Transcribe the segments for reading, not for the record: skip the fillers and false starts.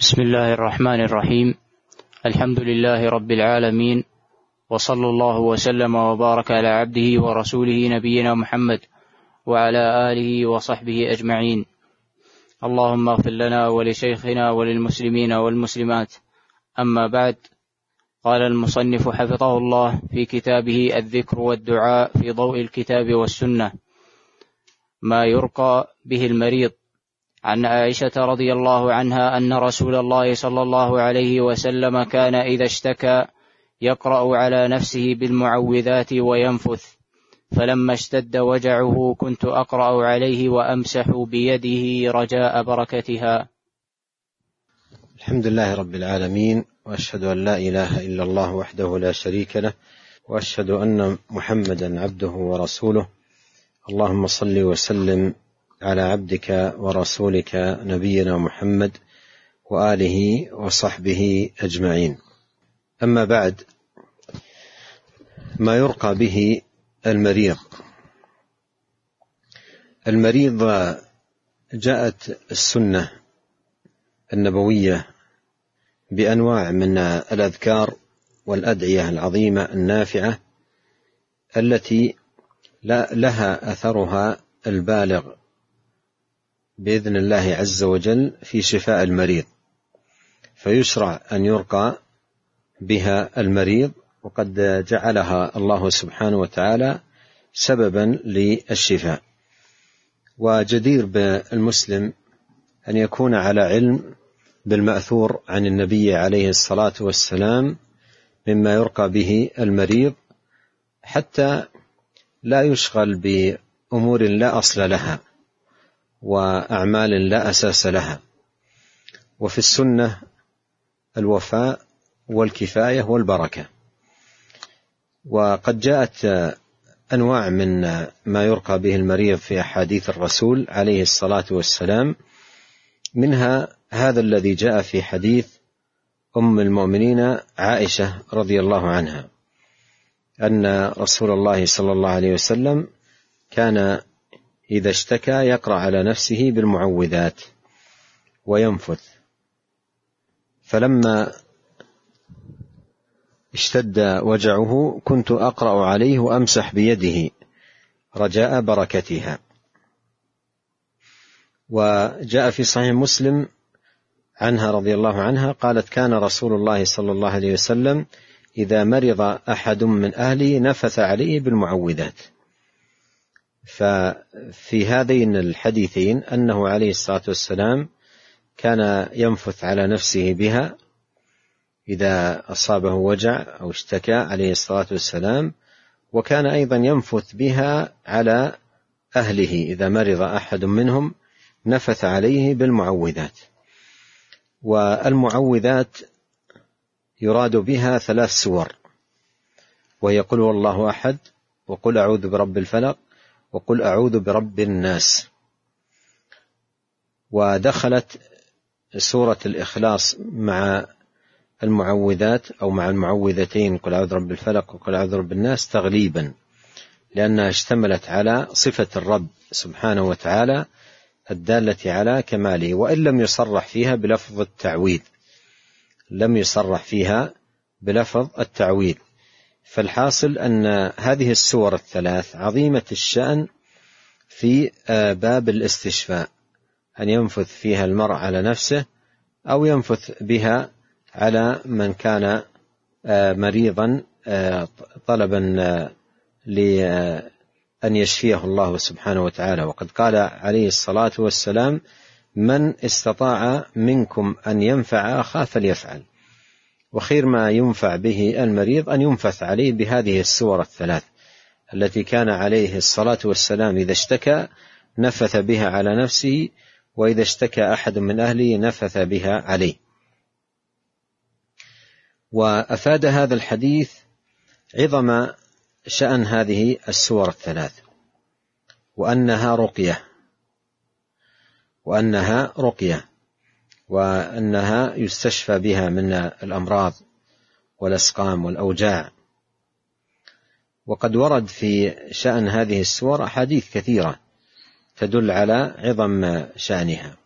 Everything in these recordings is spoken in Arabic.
بسم الله الرحمن الرحيم. الحمد لله رب العالمين، وصلى الله وسلم وبارك على عبده ورسوله نبينا محمد وعلى آله وصحبه أجمعين. اللهم اغفر لنا ولشيخنا وللمسلمين والمسلمات. أما بعد، قال المصنف حفظه الله في كتابه الذكر والدعاء في ضوء الكتاب والسنة: ما يرقى به المريض. عن عائشة رضي الله عنها أن رسول الله صلى الله عليه وسلم كان إذا اشتكى يقرأ على نفسه بالمعوذات وينفث، فلما اشتد وجعه كنت أقرأ عليه وأمسح بيده رجاء بركتها. الحمد لله رب العالمين، وأشهد أن لا إله إلا الله وحده لا شريك له، وأشهد أن محمدا عبده ورسوله. اللهم صل وسلم على عبدك ورسولك نبينا محمد وآله وصحبه أجمعين. أما بعد، ما يرقى به المريض. المريض جاءت السنة النبوية بأنواع من الأذكار والأدعية العظيمة النافعة التي لها أثرها البالغ بإذن الله عز وجل في شفاء المريض، فيشرع أن يرقى بها المريض، وقد جعلها الله سبحانه وتعالى سببا للشفاء. وجدير بالمسلم أن يكون على علم بالمأثور عن النبي عليه الصلاة والسلام مما يرقى به المريض، حتى لا يشغل بأمور لا أصل لها وأعمال لا أساس لها. وفي السنة الوفاء والكفاية والبركة. وقد جاءت أنواع من ما يرقى به المريض في أحاديث الرسول عليه الصلاة والسلام، منها هذا الذي جاء في حديث أم المؤمنين عائشة رضي الله عنها أن رسول الله صلى الله عليه وسلم كان إذا اشتكى يقرأ على نفسه بالمعوذات وينفث، فلما اشتد وجعه كنت أقرأ عليه وأمسح بيده رجاء بركتها. وجاء في صحيح مسلم عنها رضي الله عنها قالت: كان رسول الله صلى الله عليه وسلم إذا مرض أحد من أهله نفث عليه بالمعوذات. ففي هذين الحديثين أنه عليه الصلاة والسلام كان ينفث على نفسه بها إذا أصابه وجع أو اشتكى عليه الصلاة والسلام، وكان أيضا ينفث بها على أهله إذا مرض أحد منهم نفث عليه بالمعوذات. والمعوذات يراد بها ثلاث سور، وهي قل هو الله أحد، وقل أعوذ برب الفلق، وقل أعوذ برب الناس. ودخلت سورة الإخلاص مع المعوذات أو مع المعوذتين قل أعوذ برب الفلق وقل أعوذ برب الناس تغليبا، لأنها اشتملت على صفة الرب سبحانه وتعالى الدالة على كماله، وإن لم يصرح فيها بلفظ التعويذ، فالحاصل أن هذه السور الثلاث عظيمة الشأن في باب الاستشفاء، أن ينفث فيها المرء على نفسه أو ينفث بها على من كان مريضا طلبا لأن يشفيه الله سبحانه وتعالى. وقد قال عليه الصلاة والسلام: من استطاع منكم أن ينفع أخاه فليفعل. وخير ما ينفع به المريض أن ينفث عليه بهذه السور الثلاث التي كان عليه الصلاة والسلام إذا اشتكى نفث بها على نفسه، وإذا اشتكى أحد من أهله نفث بها عليه. وأفاد هذا الحديث عظم شأن هذه السور الثلاث، وأنها رقية، وأنها يستشفى بها من الأمراض والأسقام والأوجاع. وقد ورد في شأن هذه السور أحاديث كثيرة تدل على عظم شأنها.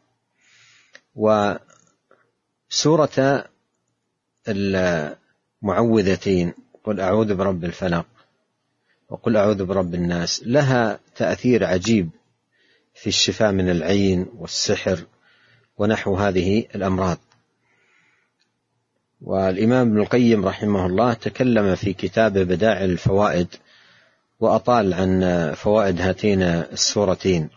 سورة المعوذتين، قل أعوذ برب الفلق وقل أعوذ برب الناس، لها تأثير عجيب في الشفاء من العين والسحر ونحو هذه الأمراض. والإمام ابن القيم رحمه الله تكلم في كتابه بدائع الفوائد وأطال عن فوائد هاتين السورتين،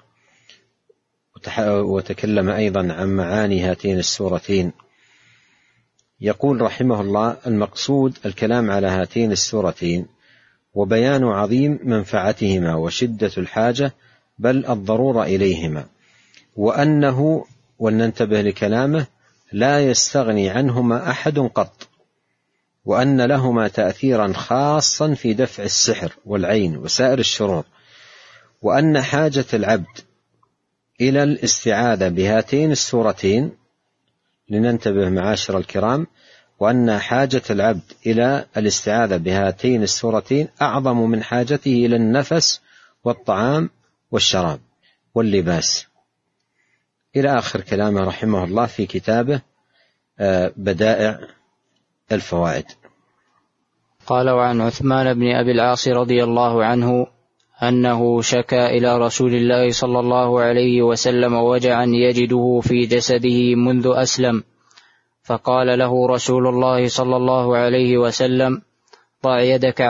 وتكلم أيضا عن معاني هاتين السورتين. يقول رحمه الله: المقصود الكلام على هاتين السورتين وبيان عظيم منفعتهما وشدة الحاجة بل الضرورة إليهما، وأنه، ولننتبه لكلامه، لا يستغني عنهما أحد قط، وأن لهما تأثيرا خاصا في دفع السحر والعين وسائر الشرور، وأن حاجة العبد إلى الاستعاذة بهاتين السورتين، لننتبه معاشر الكرام، وأن حاجة العبد إلى الاستعاذة بهاتين السورتين أعظم من حاجته إلى النفس والطعام والشراب واللباس، إلى آخر كلامه رحمه الله في كتابه بدائع الفوائد. قال: وعن عثمان بن أبي العاص رضي الله عنه أنه شكى إلى رسول الله صلى الله عليه وسلم وجعا يجده في جسده منذ أسلم، فقال له رسول الله صلى الله عليه وسلم: ضع يدك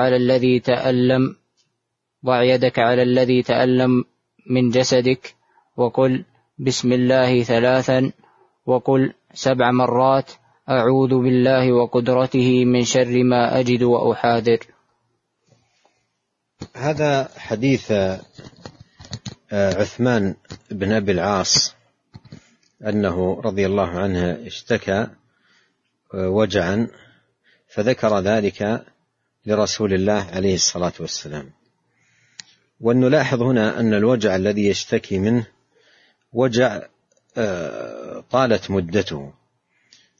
على الذي تألم من جسدك، وقل بسم الله 3، وقل 7 مرات، أعوذ بالله وقدرته من شر ما أجد وأحاذر. هذا حديث عثمان بن أبي العاص أنه رضي الله عنه اشتكى وجعا فذكر ذلك لرسول الله عليه الصلاة والسلام. ونلاحظ هنا أن الوجع الذي يشتكي منه وجع طالت مدته،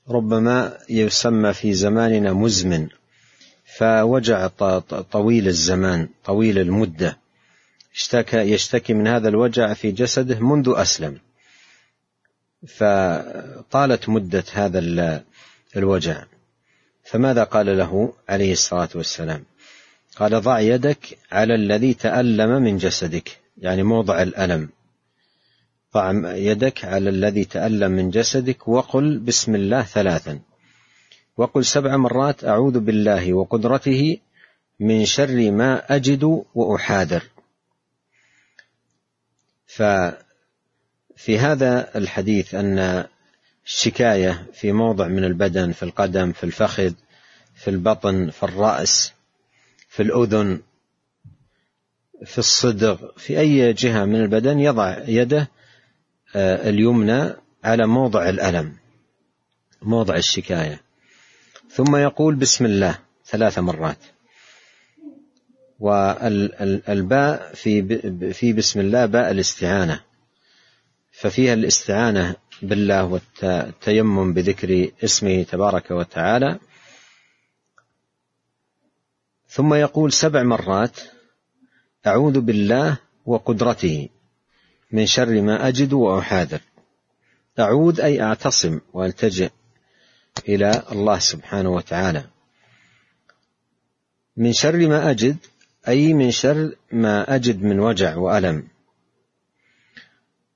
ربما يسمى في زماننا مزمن، فوجع طويل الزمان طويل المدة، يشتكي من هذا الوجع في جسده منذ أسلم، فطالت مدة هذا الوجع. فماذا قال له عليه الصلاة والسلام؟ قال: ضع يدك على الذي تألم من جسدك، يعني موضع الألم، ضع يدك على الذي تألم من جسدك، وقل بسم الله 3، وقل 7 مرات، أعوذ بالله وقدرته من شر ما أجد وأحاذر. ففي هذا الحديث أن الشكاية في موضع من البدن، في القدم، في الفخذ، في البطن، في الرأس، في الأذن، في الصدغ، في أي جهة من البدن يضع يده اليمنى على موضع الألم، موضع الشكاية، ثم يقول بسم الله 3 مرات. والباء في بسم الله باء الاستعانة، ففيها الاستعانة بالله والتيمم بذكر اسمه تبارك وتعالى. ثم يقول 7 مرات: أعوذ بالله وقدرته من شر ما أجد وأحاذر. أعوذ أي أعتصم وألتجئ إلى الله سبحانه وتعالى. من شر ما أجد أي من شر ما أجد من وجع وألم،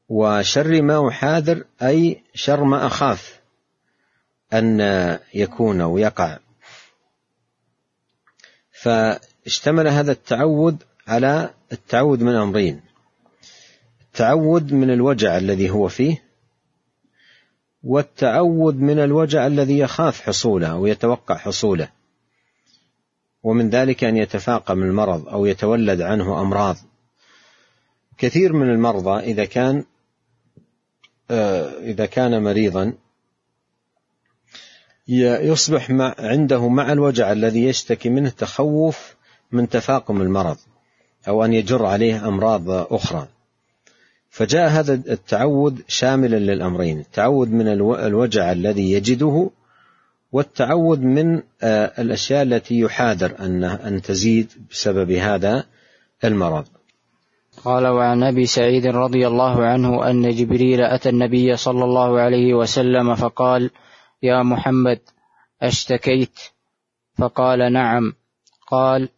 وشر ما أحاذر أي شر ما أخاف أن يكون أو يقع. فاشتمل هذا التعوذ على التعوذ من أمرين: التعوذ من الوجع الذي هو فيه، والتعوذ من الوجع الذي يخاف حصوله أو يتوقع حصوله، ومن ذلك أن يتفاقم المرض أو يتولد عنه أمراض. كثير من المرضى إذا كان مريضا يصبح عنده مع الوجع الذي يشتكي منه تخوف من تفاقم المرض أو أن يجر عليه أمراض أخرى. فجاء هذا التعوذ شاملا للأمرين: التعوذ من الوجع الذي يجده، والتعوذ من الأشياء التي يحاذر أن تزيد بسبب هذا المرض. قال: وعن أبي سعيد رضي الله عنه أن جبريل أتى النبي صلى الله عليه وسلم فقال: يا محمد أشتكيت؟ فقال نعم. قال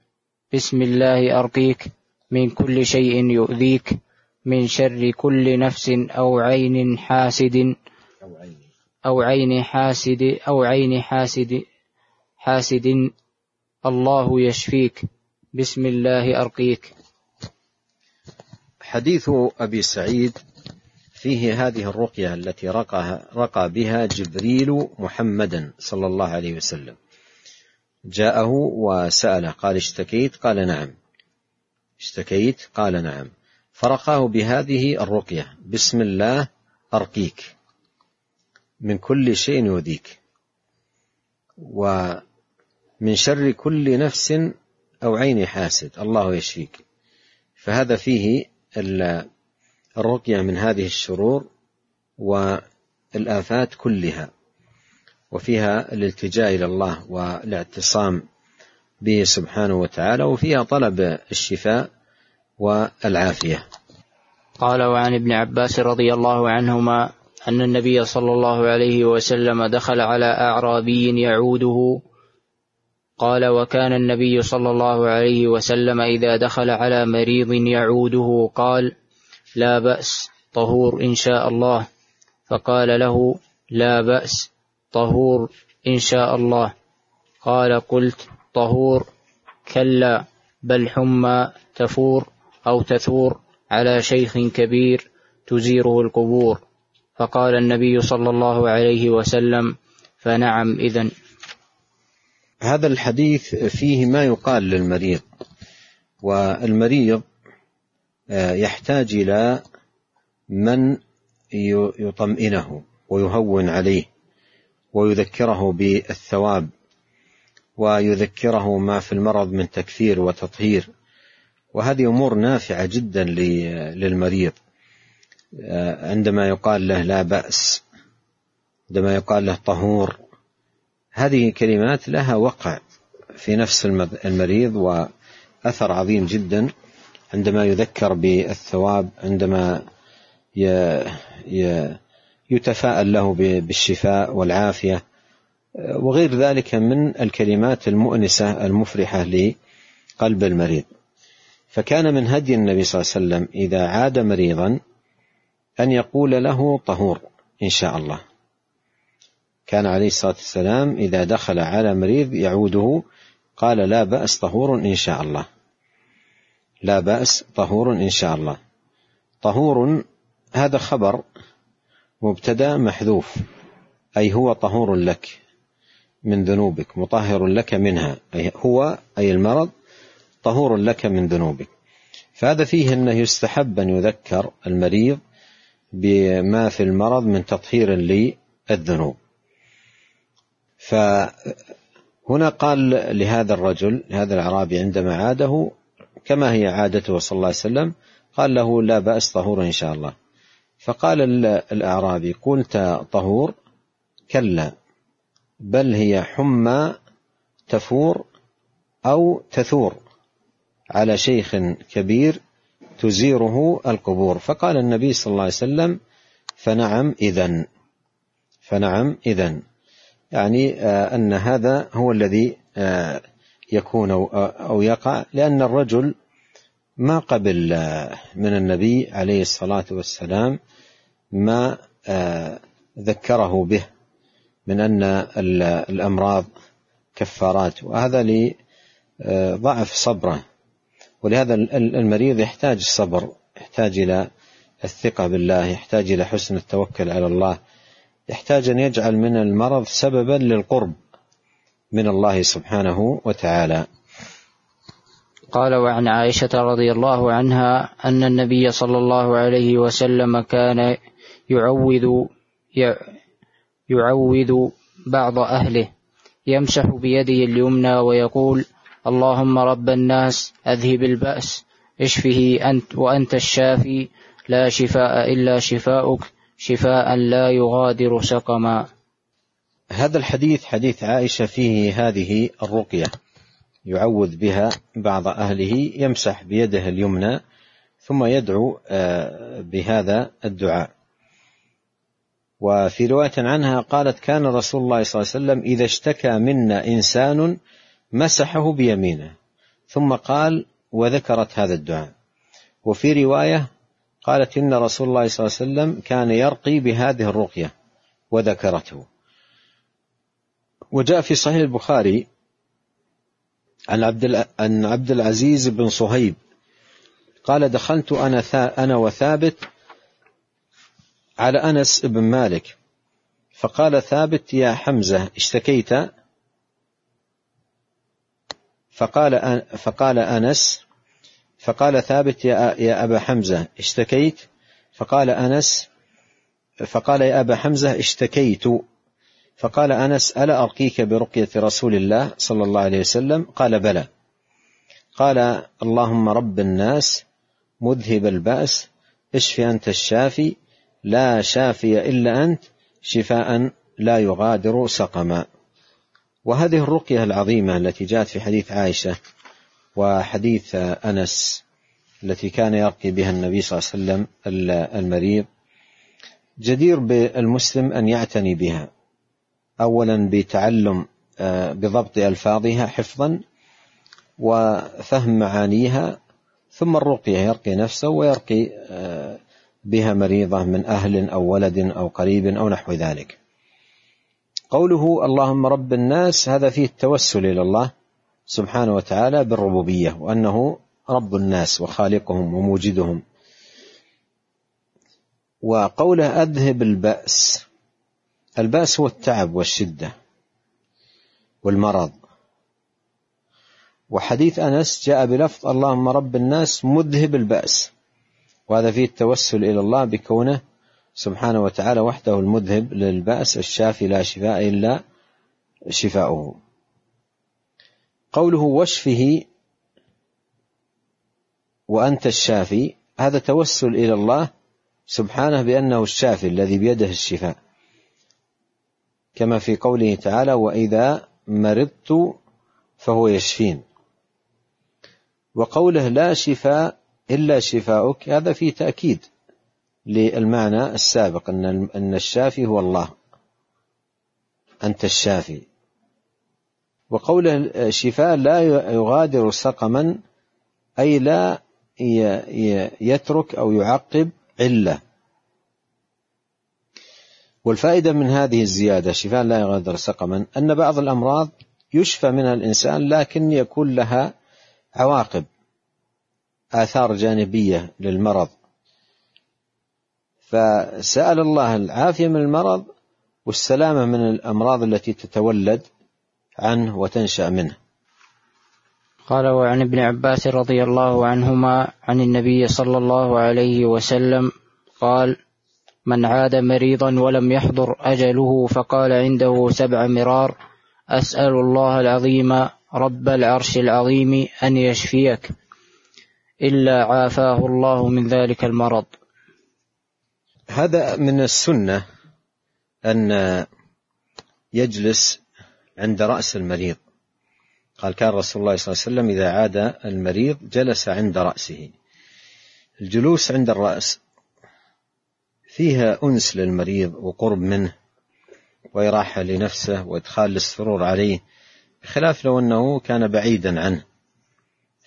بسم الله أرقيك من كل شيء يؤذيك، من شر كل نفس أو عين حاسد أو عين حاسد الله يشفيك، بسم الله أرقيك. حديث أبي سعيد فيه هذه الرقية التي رقى بها جبريل محمدا صلى الله عليه وسلم. جاءه وسأله قال اشتكيت؟ قال نعم. اشتكيت؟ قال نعم. فرقاه بهذه الرقية بسم الله أرقيك من كل شيء يؤذيك ومن شر كل نفس أو عين حاسد الله يشفيك. فهذا فيه الرقية من هذه الشرور والآفات كلها، وفيها الالتجاء إلى الله والاعتصام به سبحانه وتعالى، وفيها طلب الشفاء والعافية. قال وعن ابن عباس رضي الله عنهما أن النبي صلى الله عليه وسلم دخل على أعرابي يعوده، قال وكان النبي صلى الله عليه وسلم إذا دخل على مريض يعوده قال لا بأس طهور إن شاء الله، فقال له لا بأس طهور إن شاء الله، قال قلت طهور؟ كلا بل حمى تفور أو تثور على شيخ كبير تزيره القبور، فقال النبي صلى الله عليه وسلم فنعم إذن. هذا الحديث فيه ما يقال للمريض، والمريض يحتاج إلى من يطمئنه ويهون عليه ويذكره بالثواب ويذكره ما في المرض من تكفير وتطهير، وهذه أمور نافعة جدا للمريض. عندما يقال له لا بأس، عندما يقال له طهور، هذه كلمات لها وقع في نفس المريض وأثر عظيم جدا عندما يذكر بالثواب، عندما يتفاءل له بالشفاء والعافية وغير ذلك من الكلمات المؤنسة المفرحة لقلب المريض. فكان من هدي النبي صلى الله عليه وسلم إذا عاد مريضا أن يقول له طهور إن شاء الله. كان عليه الصلاة والسلام إذا دخل على مريض يعوده قال لا بأس طهور إن شاء الله، لا بأس طهور إن شاء الله. طهور هذا خبر مبتدأ محذوف، أي هو طهور لك من ذنوبك، مطهر لك منها، أي هو أي المرض طهور لك من ذنوبك. فهذا فيه أنه يستحب أن يذكر المريض بما في المرض من تطهير للذنوب. فهنا قال لهذا الرجل، هذا الأعرابي عندما عاده كما هي عادته صلى الله عليه وسلم قال له لا بأس طهور إن شاء الله، فقال الأعرابي قلت طهور؟ كلا بل هي حمى تفور أو تثور على شيخ كبير تزيره القبور، فقال النبي صلى الله عليه وسلم فنعم إذن، فنعم إذن، يعني أن هذا هو الذي يكون أو يقع، لأن الرجل ما قبل من النبي عليه الصلاة والسلام ما ذكره به من أن الأمراض كفارات، وهذا لضعف صبره، ولهذا المريض يحتاج الصبر، يحتاج إلى الثقة بالله، يحتاج إلى حسن التوكل على الله، يحتاج أن يجعل من المرض سببا للقرب من الله سبحانه وتعالى. قال وعن عائشة رضي الله عنها أن النبي صلى الله عليه وسلم كان يعوذ بعض أهله، يمسح بيده اليمنى ويقول اللهم رب الناس أذهب البأس اشفه أنت وأنت الشافي، لا شفاء إلا شفاؤك، شفاء لا يغادر سقما. هذا الحديث حديث عائشة فيه هذه الرقية يعوذ بها بعض أهله، يمسح بيده اليمنى ثم يدعو بهذا الدعاء. وفي رواية عنها قالت كان رسول الله صلى الله عليه وسلم إذا اشتكى منا إنسان مسحه بيمينه ثم قال وذكرت هذا الدعاء. وفي رواية قالت إن رسول الله صلى الله عليه وسلم كان يرقي بهذه الرقية وذكرته. وجاء في صحيح البخاري عن عبد العزيز بن صهيب قال دخلت أنا وثابت على أنس بن مالك فقال ثابت يا حمزة اشتكيت؟ فقال أنس فقال ثابت يا أبا حمزة اشتكيت؟ فقال أنس فقال يا أبا حمزة اشتكيت. فقال أنس ألا أرقيك برقية رسول الله صلى الله عليه وسلم؟ قال بلى. قال اللهم رب الناس مذهب البأس اشف أنت الشافي لا شافي إلا أنت شفاء لا يغادر سقما. وهذه الرقية العظيمة التي جاءت في حديث عائشة وحديث أنس التي كان يرقي بها النبي صلى الله عليه وسلم المريض جدير بالمسلم أن يعتني بها، أولا بتعلم بضبط ألفاظها حفظا وفهم معانيها، ثم الرقية يرقي نفسه ويرقي بها مريضة من أهل أو ولد أو قريب أو نحو ذلك. قوله اللهم رب الناس هذا فيه التوسل إلى الله سبحانه وتعالى بالربوبية وأنه رب الناس وخالقهم وموجدهم. وقوله أذهب البأس، البأس هو التعب والشدة والمرض. وحديث أنس جاء بلفظ اللهم رب الناس مذهب البأس، وهذا فيه التوسل إلى الله بكونه سبحانه وتعالى وحده المذهب للبأس الشافي لا شفاء إلا شفاؤه. قوله واشفه وأنت الشافي هذا توسل إلى الله سبحانه بأنه الشافي الذي بيده الشفاء، كما في قوله تعالى وإذا مرضت فهو يشفين. وقوله لا شفاء إلا شفاؤك هذا فيه تأكيد للمعنى السابق أن الشافي هو الله، أنت الشافي. وقوله شفاء لا يغادر سقما أي لا يترك أو يعقب علة. والفائدة من هذه الزيادة شفاء لا يغادر سقما أن بعض الأمراض يشفى منها الإنسان لكن يكون لها عواقب، آثار جانبية للمرض، فسأل الله العافية من المرض والسلامة من الأمراض التي تتولد عنه وتنشأ منه. قال وعن ابن عباس رضي الله عنهما عن النبي صلى الله عليه وسلم قال من عاد مريضا ولم يحضر أجله فقال عنده 7 مرار أسأل الله العظيم رب العرش العظيم أن يشفيك إلا عافاه الله من ذلك المرض. هذا من السنة أن يجلس عند رأس المريض. قال كان رسول الله صلى الله عليه وسلم إذا عاد المريض جلس عند رأسه. الجلوس عند الرأس فيها أنس للمريض وقرب منه وإراحة لنفسه وإدخال السرور عليه، بخلاف لو أنه كان بعيدا عنه،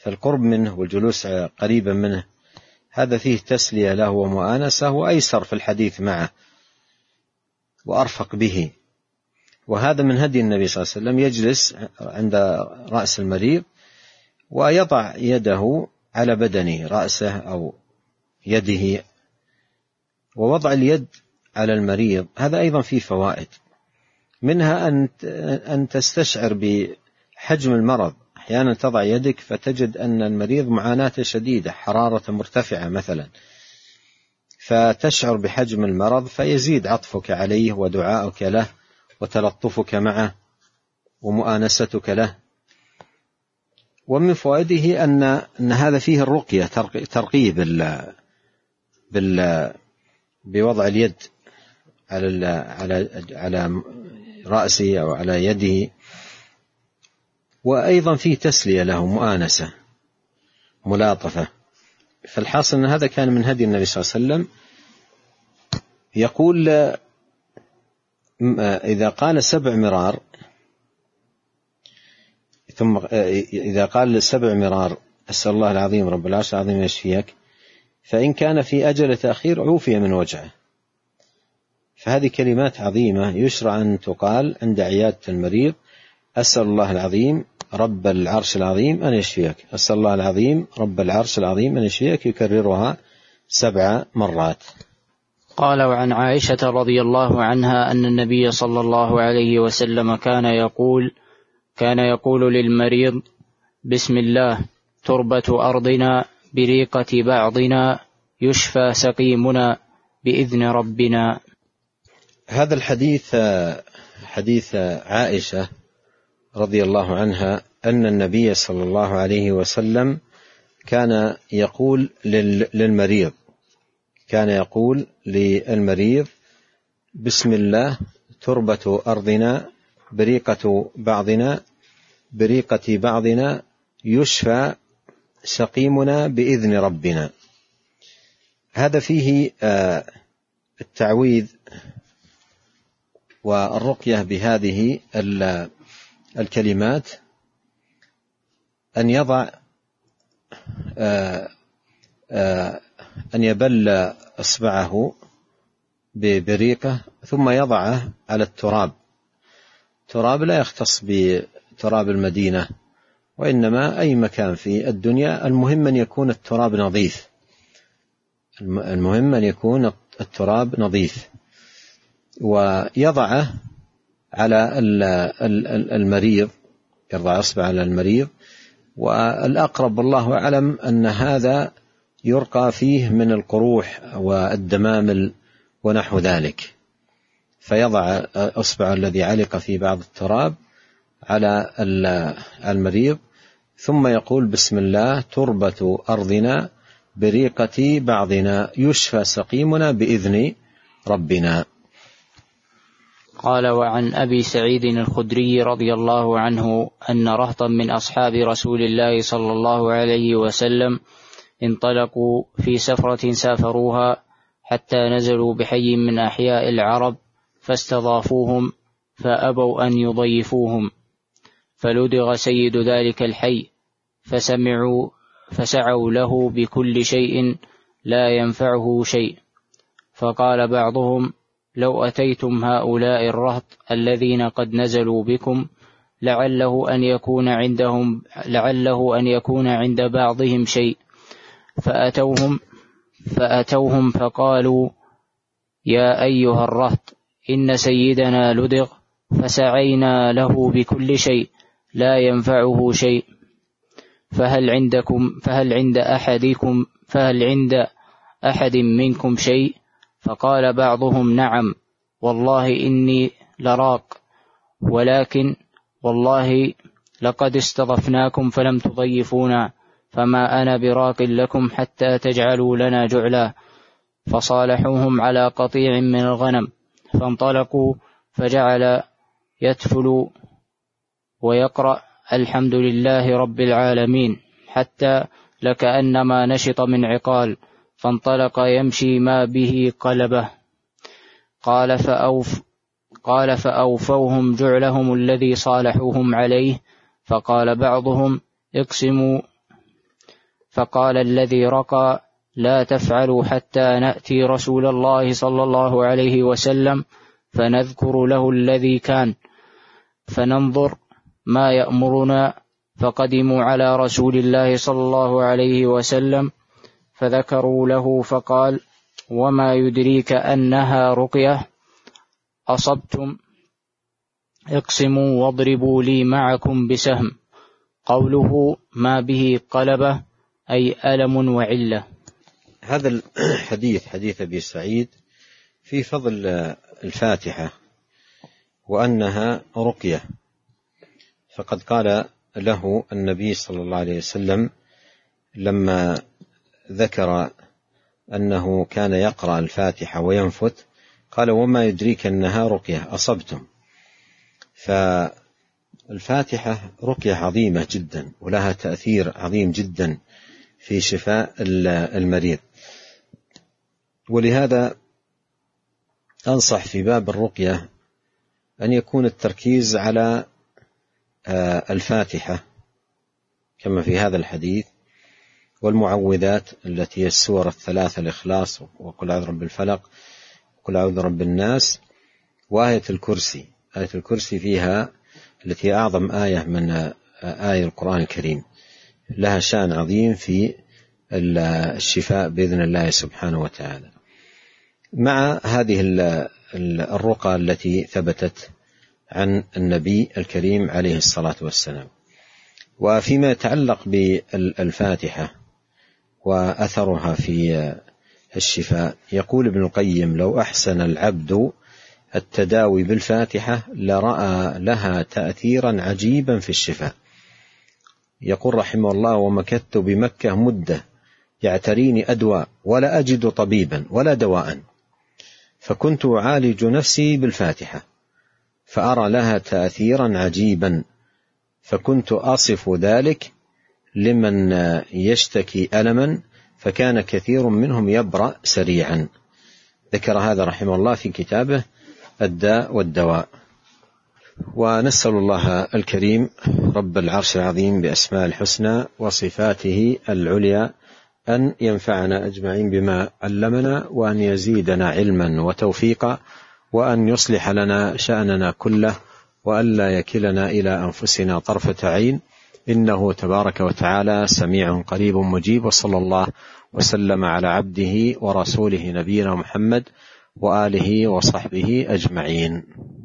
فالقرب منه والجلوس قريبا منه هذا فيه تسلية له ومؤانسة وأيسر في الحديث معه وأرفق به. وهذا من هدي النبي صلى الله عليه وسلم، يجلس عند رأس المريض ويضع يده على بدنه، رأسه أو يده. ووضع اليد على المريض هذا أيضا فيه فوائد، منها أن تستشعر بحجم المرض. أحيانا تضع يدك فتجد أن المريض معاناته شديدة، حرارة مرتفعة مثلا، فتشعر بحجم المرض فيزيد عطفك عليه ودعاءك له وتلطفك معه ومؤانستك له. ومن فوائده أن هذا فيه الرقية، ترقيه بوضع اليد على رأسه أو على يده. وأيضا فيه تسلية له، مؤانسة، ملاطفة. فالحاصل أن هذا كان من هدي النبي صلى الله عليه وسلم. يقول إذا قال 7 مرار ثم إذا قال ل7 مرار أسأل الله العظيم رب العرش العظيم يشفيك، فإن كان في أجل تأخير عوفي من وجعه. فهذه كلمات عظيمة يشرع أن تقال عند عيادة المريض: أسأل الله العظيم رب العرش العظيم أن يشفيك، أسأل الله العظيم رب العرش العظيم أن يشفيك، يكررها 7 مرات. قال: وعن عائشة رضي الله عنها أن النبي صلى الله عليه وسلم كان يقول للمريض: بسم الله تربة أرضنا بريقة بعضنا يشفى سقيمنا بإذن ربنا. هذا الحديث حديث عائشة رضي الله عنها أن النبي صلى الله عليه وسلم كان يقول للمريض بسم الله تربة أرضنا بريقة بعضنا يشفى سقيمنا بإذن ربنا. هذا فيه التعويذ والرقية بهذه الكلمات، أن يبل أصبعه ببريقة ثم يضعه على التراب. تراب لا يختص بتراب المدينة، وإنما أي مكان في الدنيا، المهم أن يكون التراب نظيف. ويضعه على المريض، يضع أصبع على المريض، والأقرب والله أعلم أن هذا يرقى فيه من القروح والدمامل ونحو ذلك، فيضع أصبع الذي علق في بعض التراب على المريض ثم يقول: بسم الله تربة أرضنا بريقة بعضنا يشفى سقيمنا بإذن ربنا. قال: وعن أبي سعيد الخدري رضي الله عنه أن رهطا من أصحاب رسول الله صلى الله عليه وسلم انطلقوا في سفرة سافروها حتى نزلوا بحي من أحياء العرب فاستضافوهم فأبوا أن يضيفوهم، فلدغ سيد ذلك الحي فسعوا له بكل شيء لا ينفعه شيء، فقال بعضهم: لو أتيتم هؤلاء الرهط الذين قد نزلوا بكم لعله أن يكون عند بعضهم شيء. فأتوهم فقالوا: يا أيها الرهط إن سيدنا لدغ فسعينا له بكل شيء لا ينفعه شيء، فهل عند أحد منكم شيء؟ فقال بعضهم: نعم والله إني لراق، ولكن والله لقد استضفناكم فلم تضيفونا، فما أنا براق لكم حتى تجعلوا لنا جعلا. فصالحوهم على قطيع من الغنم فانطلقوا، فجعل يتفل ويقرأ الحمد لله رب العالمين حتى لكأنما نشط من عقال، فانطلق يمشي ما به قلبه. قال: فأوفوهم جعلهم الذي صالحوهم عليه. فقال بعضهم: اقسموا. فقال الذي رقى: لا تفعلوا حتى نأتي رسول الله صلى الله عليه وسلم فنذكر له الذي كان فننظر ما يأمرنا. فقدموا على رسول الله صلى الله عليه وسلم فذكروا له، فقال: وما يدريك أنها رقية؟ أصبتم؟ اقسموا واضربوا لي معكم بسهم. قوله ما به قلبه أي ألم وعلة. هذا الحديث حديث أبي سعيد في فضل الفاتحة وأنها رقية، فقد قال له النبي صلى الله عليه وسلم لما ذكر أنه كان يقرأ الفاتحة وينفت، قال: وما يدريك أنها رقية؟ أصبتم. فالفاتحة رقية عظيمة جدا، ولها تأثير عظيم جدا في شفاء المريض، ولهذا أنصح في باب الرقية أن يكون التركيز على الفاتحة كما في هذا الحديث، والمعوذات التي هي السور الثلاثة، الإخلاص وقل أعوذ برب الفلق وقل أعوذ برب الناس، وآية الكرسي. آية الكرسي فيها التي هي أعظم آية من آية القرآن الكريم، لها شأن عظيم في الشفاء بإذن الله سبحانه وتعالى، مع هذه الرقى التي ثبتت عن النبي الكريم عليه الصلاة والسلام. وفيما يتعلق بالفاتحة وأثرها في الشفاء، يقول ابن القيم: لو أحسن العبد التداوي بالفاتحة لرأى لها تأثيرا عجيبا في الشفاء. يقول رحمه الله: ومكثت بمكة مدة يعتريني أدواء ولا أجد طبيبا ولا دواء، فكنت أعالج نفسي بالفاتحة فأرى لها تأثيرا عجيبا، فكنت أصف ذلك لمن يشتكي ألما، فكان كثير منهم يبرأ سريعا. ذكر هذا رحمه الله في كتابه الداء والدواء. ونسأل الله الكريم رب العرش العظيم بأسماء الحسنى وصفاته العليا أن ينفعنا أجمعين بما علمنا، وأن يزيدنا علما وتوفيقا، وأن يصلح لنا شأننا كله، وأن لا يكلنا إلى أنفسنا طرفة عين، إنه تبارك وتعالى سميع قريب مجيب. وصلى الله وسلم على عبده ورسوله نبينا محمد وآله وصحبه أجمعين.